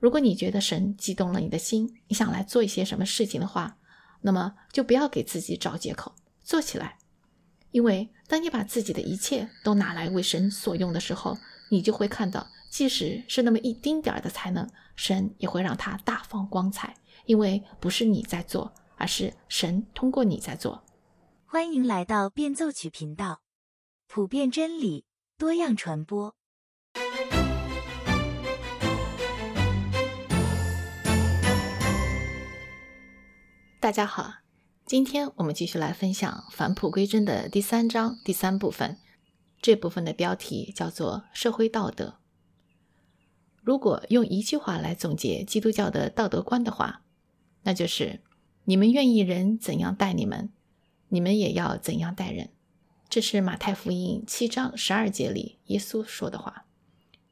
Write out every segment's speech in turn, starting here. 如果你觉得神激动了你的心，你想来做一些什么事情的话，那么就不要给自己找借口，做起来。因为当你把自己的一切都拿来为神所用的时候，你就会看到，即使是那么一丁点儿的才能，神也会让它大放光彩，因为不是你在做，而是神通过你在做。欢迎来到变奏曲频道，普遍真理，多样传播。大家好，今天我们继续来分享返璞归真的第3章第3部分，这部分的标题叫做社会道德。如果用一句话来总结基督教的道德观的话，那就是你们愿意人怎样待你们，你们也要怎样待人。这是马太福音7章12节里耶稣说的话，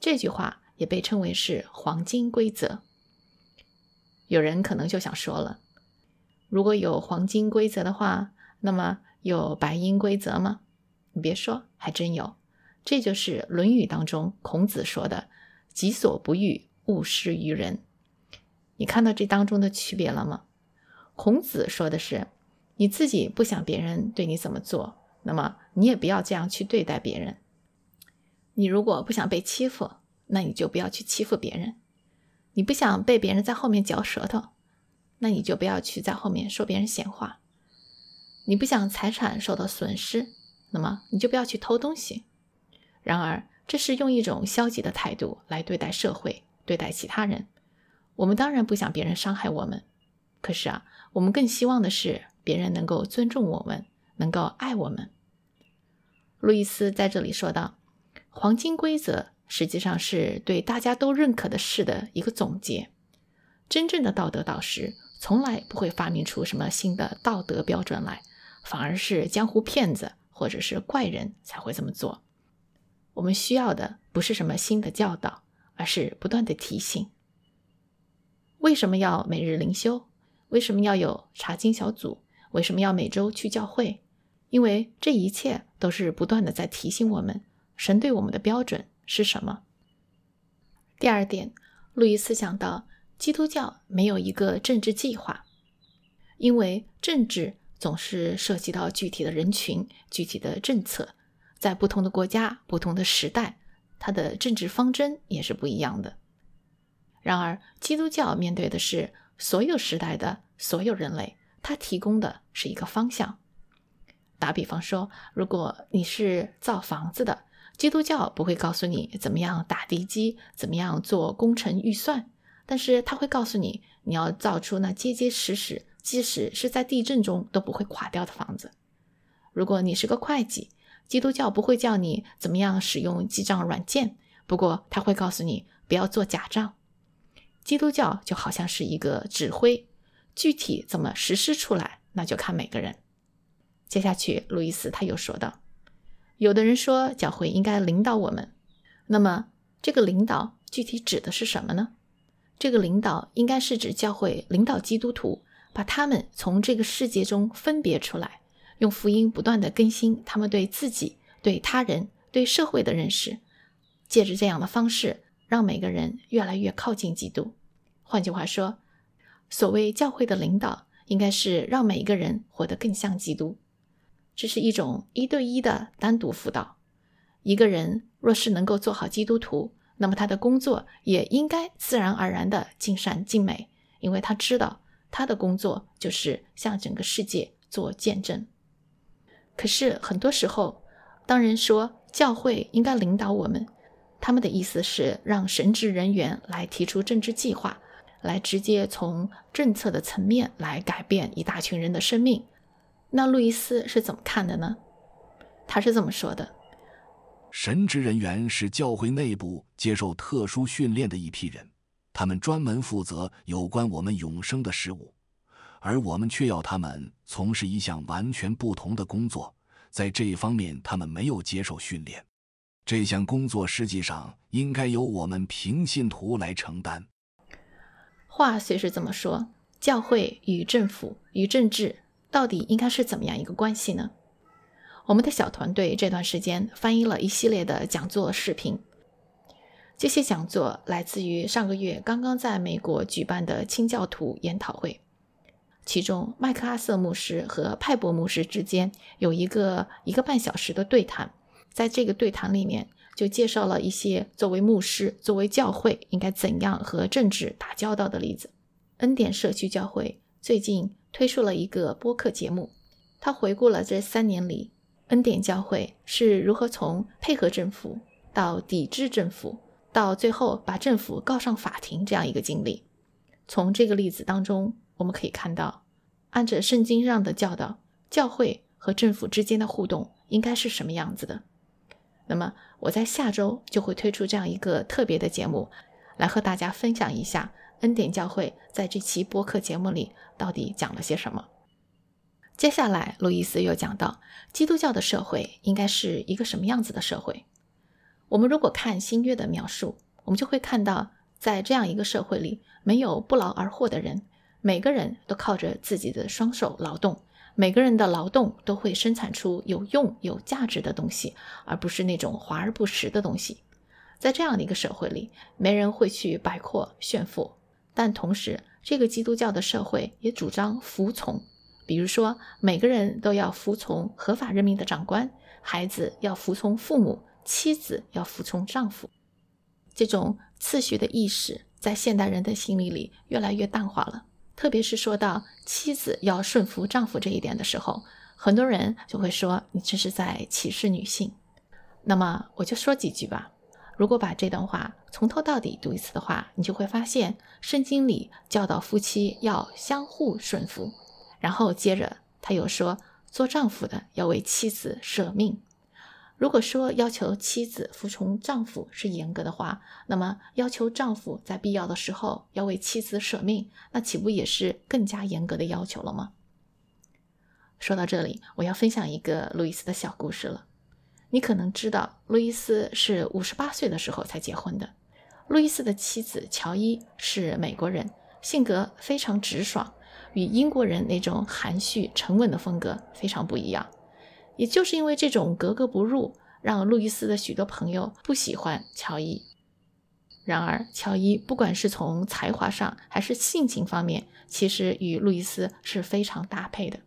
这句话也被称为是黄金规则。有人可能就想说了，如果有黄金规则的话，那么有白银规则吗？你别说，还真有。这就是《论语》当中孔子说的“己所不欲，勿施于人”。你看到这当中的区别了吗？孔子说的是，你自己不想别人对你怎么做，那么你也不要这样去对待别人。你如果不想被欺负，那你就不要去欺负别人。你不想被别人在后面嚼舌头，那你就不要去在后面说别人闲话。你不想财产受到损失，那么你就不要去偷东西。然而，这是用一种消极的态度来对待社会，对待其他人。我们当然不想别人伤害我们，可是我们更希望的是别人能够尊重我们，能够爱我们。路易斯在这里说道，黄金规则实际上是对大家都认可的事的一个总结。真正的道德导师从来不会发明出什么新的道德标准来，反而是江湖骗子或者是怪人才会这么做。我们需要的不是什么新的教导，而是不断的提醒。为什么要每日灵修？为什么要有查经小组？为什么要每周去教会？因为这一切都是不断的在提醒我们，神对我们的标准是什么。第二点，路易斯讲到，基督教没有一个政治计划，因为政治总是涉及到具体的人群、具体的政策，在不同的国家、不同的时代，它的政治方针也是不一样的。然而，基督教面对的是所有时代的所有人类，它提供的是一个方向。打比方说，如果你是造房子的，基督教不会告诉你怎么样打地基，怎么样做工程预算，但是他会告诉你，你要造出那结结实实，即使是在地震中都不会垮掉的房子。如果你是个会计，基督教不会教你怎么样使用记账软件，不过他会告诉你不要做假账。基督教就好像是一个指挥，具体怎么实施出来，那就看每个人。接下去，路易斯他又说道，有的人说教会应该领导我们，那么这个领导具体指的是什么呢？这个领导应该是指教会领导基督徒，把他们从这个世界中分别出来，用福音不断地更新他们对自己、对他人、对社会的认识，借着这样的方式，让每个人越来越靠近基督。换句话说，所谓教会的领导，应该是让每一个人活得更像基督。这是一种1对1的单独辅导。一个人若是能够做好基督徒，那么他的工作也应该自然而然的尽善尽美，因为他知道他的工作就是向整个世界做见证。可是很多时候，当人说教会应该领导我们，他们的意思是让神职人员来提出政治计划，来直接从政策的层面来改变一大群人的生命。那路易斯是怎么看的呢？他是这么说的，神职人员是教会内部接受特殊训练的一批人，他们专门负责有关我们永生的事务，而我们却要他们从事一项完全不同的工作，在这一方面他们没有接受训练，这项工作实际上应该由我们平信徒来承担。话虽是这么说，教会与政府与政治到底应该是怎么样一个关系呢？我们的小团队这段时间翻译了一系列的讲座视频，这些讲座来自于上个月刚刚在美国举办的清教徒研讨会，其中麦克阿瑟牧师和派伯牧师之间有一个半小时的对谈。在这个对谈里面就介绍了一些作为牧师作为教会应该怎样和政治打交道的例子。恩典社区教会最近推出了一个播客节目，他回顾了这3年里恩典教会是如何从配合政府到抵制政府到最后把政府告上法庭这样一个经历。从这个例子当中我们可以看到，按着圣经上的教导，教会和政府之间的互动应该是什么样子的。那么我在下周就会推出这样一个特别的节目，来和大家分享一下恩典教会在这期播客节目里到底讲了些什么。接下来路易斯又讲到基督教的社会应该是一个什么样子的社会。我们如果看新约的描述，我们就会看到在这样一个社会里没有不劳而获的人，每个人都靠着自己的双手劳动，每个人的劳动都会生产出有用有价值的东西，而不是那种华而不实的东西。在这样的一个社会里，没人会去摆阔炫富，但同时这个基督教的社会也主张服从，比如说每个人都要服从合法任命的长官，孩子要服从父母，妻子要服从丈夫。这种次序的意识在现代人的心理里越来越淡化了，特别是说到妻子要顺服丈夫这一点的时候，很多人就会说你这是在歧视女性。那么我就说几句吧，如果把这段话从头到底读一次的话，你就会发现圣经里教导夫妻要相互顺服，然后接着他又说做丈夫的要为妻子舍命。如果说要求妻子服从丈夫是严格的话，那么要求丈夫在必要的时候要为妻子舍命，那岂不也是更加严格的要求了吗？说到这里，我要分享一个路易斯的小故事了。你可能知道路易斯是58岁的时候才结婚的。路易斯的妻子乔伊是美国人，性格非常直爽，与英国人那种含蓄沉稳的风格非常不一样。也就是因为这种格格不入，让路易斯的许多朋友不喜欢乔伊。然而乔伊不管是从才华上还是性情方面，其实与路易斯是非常搭配的。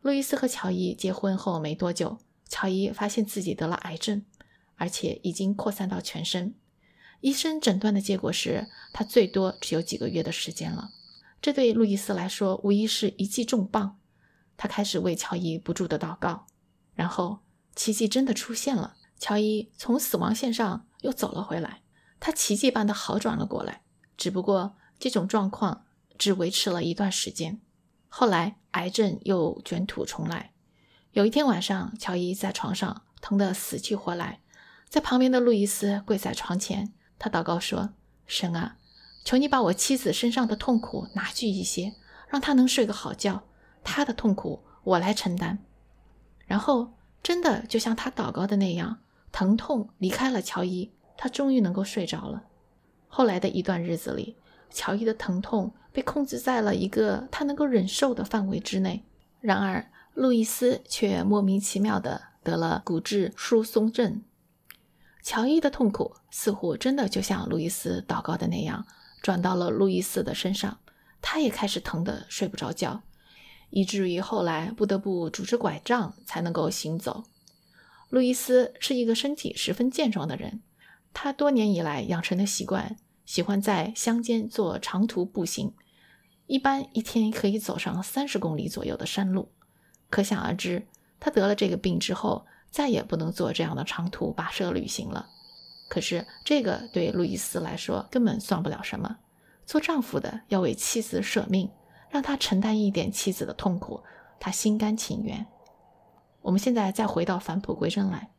路易斯和乔伊结婚后没多久，乔伊发现自己得了癌症，而且已经扩散到全身。医生诊断的结果是他最多只有几个月的时间了。这对路易斯来说无疑是一记重磅。他开始为乔伊不住的祷告，然后奇迹真的出现了，乔伊从死亡线上又走了回来，他奇迹般的好转了过来。只不过这种状况只维持了一段时间，后来癌症又卷土重来。有一天晚上，乔伊在床上疼得死去活来，在旁边的路易斯跪在床前，他祷告说，神啊，求你把我妻子身上的痛苦拿去一些，让她能睡个好觉，他的痛苦我来承担。然后真的就像他祷告的那样，疼痛离开了乔伊，他终于能够睡着了。后来的一段日子里，乔伊的疼痛被控制在了一个他能够忍受的范围之内。然而路易斯却莫名其妙地得了骨质疏松症。乔伊的痛苦似乎真的就像路易斯祷告的那样，转到了路易斯的身上，他也开始疼得睡不着觉，以至于后来不得不拄着拐杖才能够行走。路易斯是一个身体十分健壮的人，他多年以来养成的习惯，喜欢在乡间做长途步行，一般一天可以走上30公里左右的山路。可想而知，他得了这个病之后，再也不能做这样的长途跋涉旅行了。可是这个对路易斯来说根本算不了什么，做丈夫的要为妻子舍命，让他承担一点妻子的痛苦，他心甘情愿。我们现在再回到返璞归真来，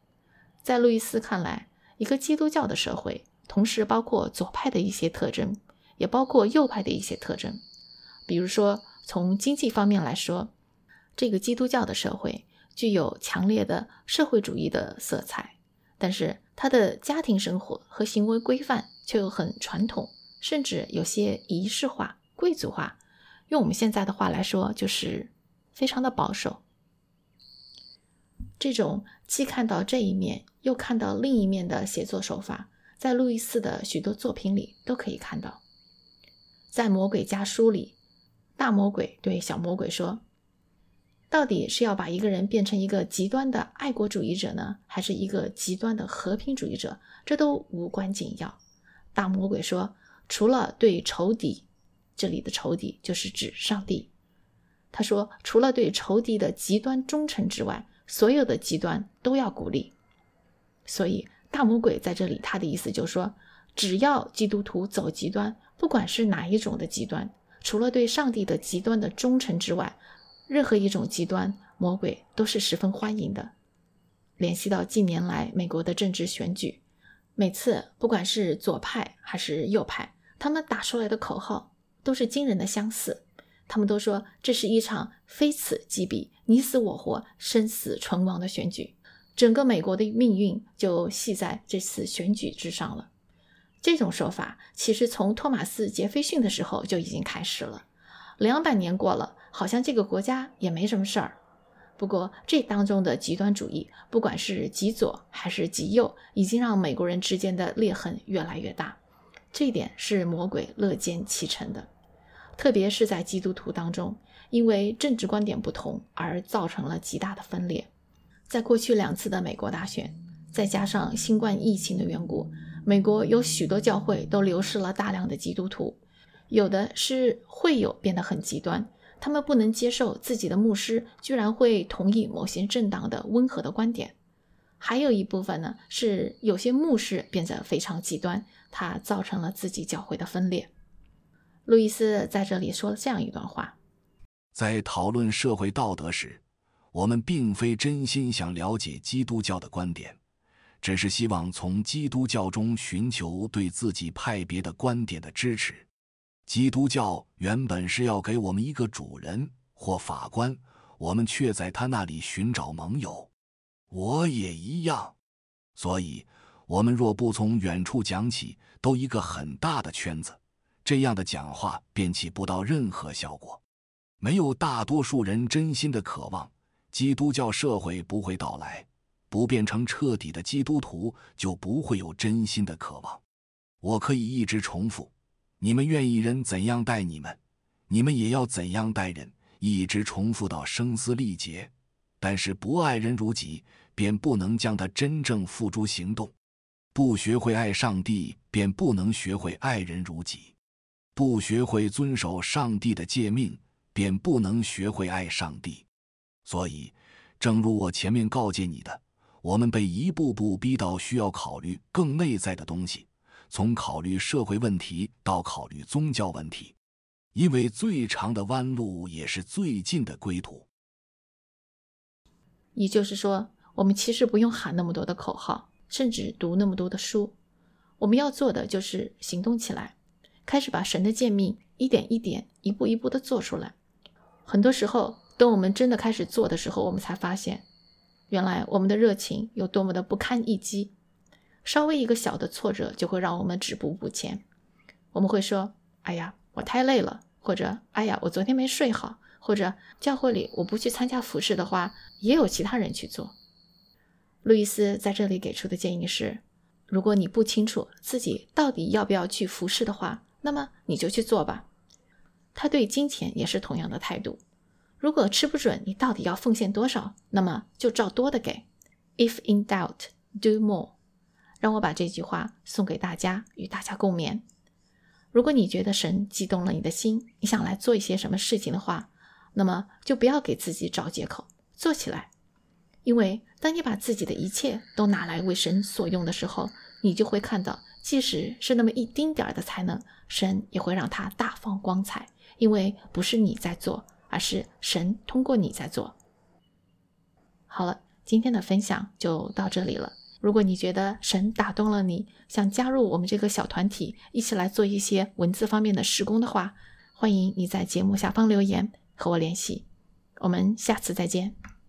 在路易斯看来，一个基督教的社会同时包括左派的一些特征，也包括右派的一些特征。比如说从经济方面来说，这个基督教的社会具有强烈的社会主义的色彩，但是他的家庭生活和行为规范却又很传统，甚至有些仪式化、贵族化，用我们现在的话来说就是非常的保守。这种既看到这一面又看到另一面的写作手法，在路易斯的许多作品里都可以看到。在《魔鬼家书》里，大魔鬼对小魔鬼说，到底是要把一个人变成一个极端的爱国主义者呢，还是一个极端的和平主义者，这都无关紧要。大魔鬼说，除了对仇敌，这里的仇敌就是指上帝，他说除了对仇敌的极端忠诚之外，所有的极端都要鼓励。所以大魔鬼在这里他的意思就是说，只要基督徒走极端，不管是哪一种的极端，除了对上帝的极端的忠诚之外，任何一种极端魔鬼都是十分欢迎的。联系到近年来美国的政治选举，每次不管是左派还是右派，他们打出来的口号都是惊人的相似，他们都说这是一场非此即彼、你死我活、生死存亡的选举，整个美国的命运就系在这次选举之上了。这种说法其实从托马斯·杰斐逊的时候就已经开始了，200年过了，好像这个国家也没什么事儿。不过这当中的极端主义，不管是极左还是极右，已经让美国人之间的裂痕越来越大，这一点是魔鬼乐见其成的。特别是在基督徒当中，因为政治观点不同而造成了极大的分裂。在过去2次的美国大选，再加上新冠疫情的缘故，美国有许多教会都流失了大量的基督徒，有的是会友变得很极端，他们不能接受自己的牧师居然会同意某些政党的温和的观点，还有一部分呢是有些牧师变得非常极端，他造成了自己教会的分裂。路易斯在这里说了这样一段话，在讨论社会道德时，我们并非真心想了解基督教的观点，只是希望从基督教中寻求对自己派别的观点的支持。基督教原本是要给我们一个主人或法官，我们却在他那里寻找盟友。我也一样。所以我们若不从远处讲起，兜一个很大的圈子，这样的讲话便起不到任何效果。没有大多数人真心的渴望，基督教社会不会到来，不变成彻底的基督徒，就不会有真心的渴望。我可以一直重复，你们愿意人怎样待你们，你们也要怎样待人，一直重复到声嘶力竭。但是不爱人如己，便不能将他真正付诸行动；不学会爱上帝，便不能学会爱人如己；不学会遵守上帝的诫命，便不能学会爱上帝。所以，正如我前面告诫你的，我们被一步步逼到需要考虑更内在的东西。从考虑社会问题到考虑宗教问题，因为最长的弯路也是最近的归途。也就是说，我们其实不用喊那么多的口号，甚至读那么多的书，我们要做的就是行动起来，开始把神的诫命一点一点、一步一步地做出来。很多时候，等我们真的开始做的时候，我们才发现，原来我们的热情有多么的不堪一击。稍微一个小的挫折就会让我们止步不前，我们会说，哎呀我太累了，或者哎呀我昨天没睡好，或者教会里我不去参加服事的话，也有其他人去做。路易斯在这里给出的建议是，如果你不清楚自己到底要不要去服事的话，那么你就去做吧。他对金钱也是同样的态度，如果吃不准你到底要奉献多少，那么就照多的给。 If in doubt, do more。让我把这句话送给大家，与大家共勉。如果你觉得神激动了你的心，你想来做一些什么事情的话，那么就不要给自己找借口，做起来。因为当你把自己的一切都拿来为神所用的时候，你就会看到，即使是那么一丁点的才能，神也会让它大放光彩，因为不是你在做，而是神通过你在做。好了，今天的分享就到这里了。如果你觉得神打动了你，想加入我们这个小团体，一起来做一些文字方面的事工的话，欢迎你在节目下方留言和我联系。我们下次再见。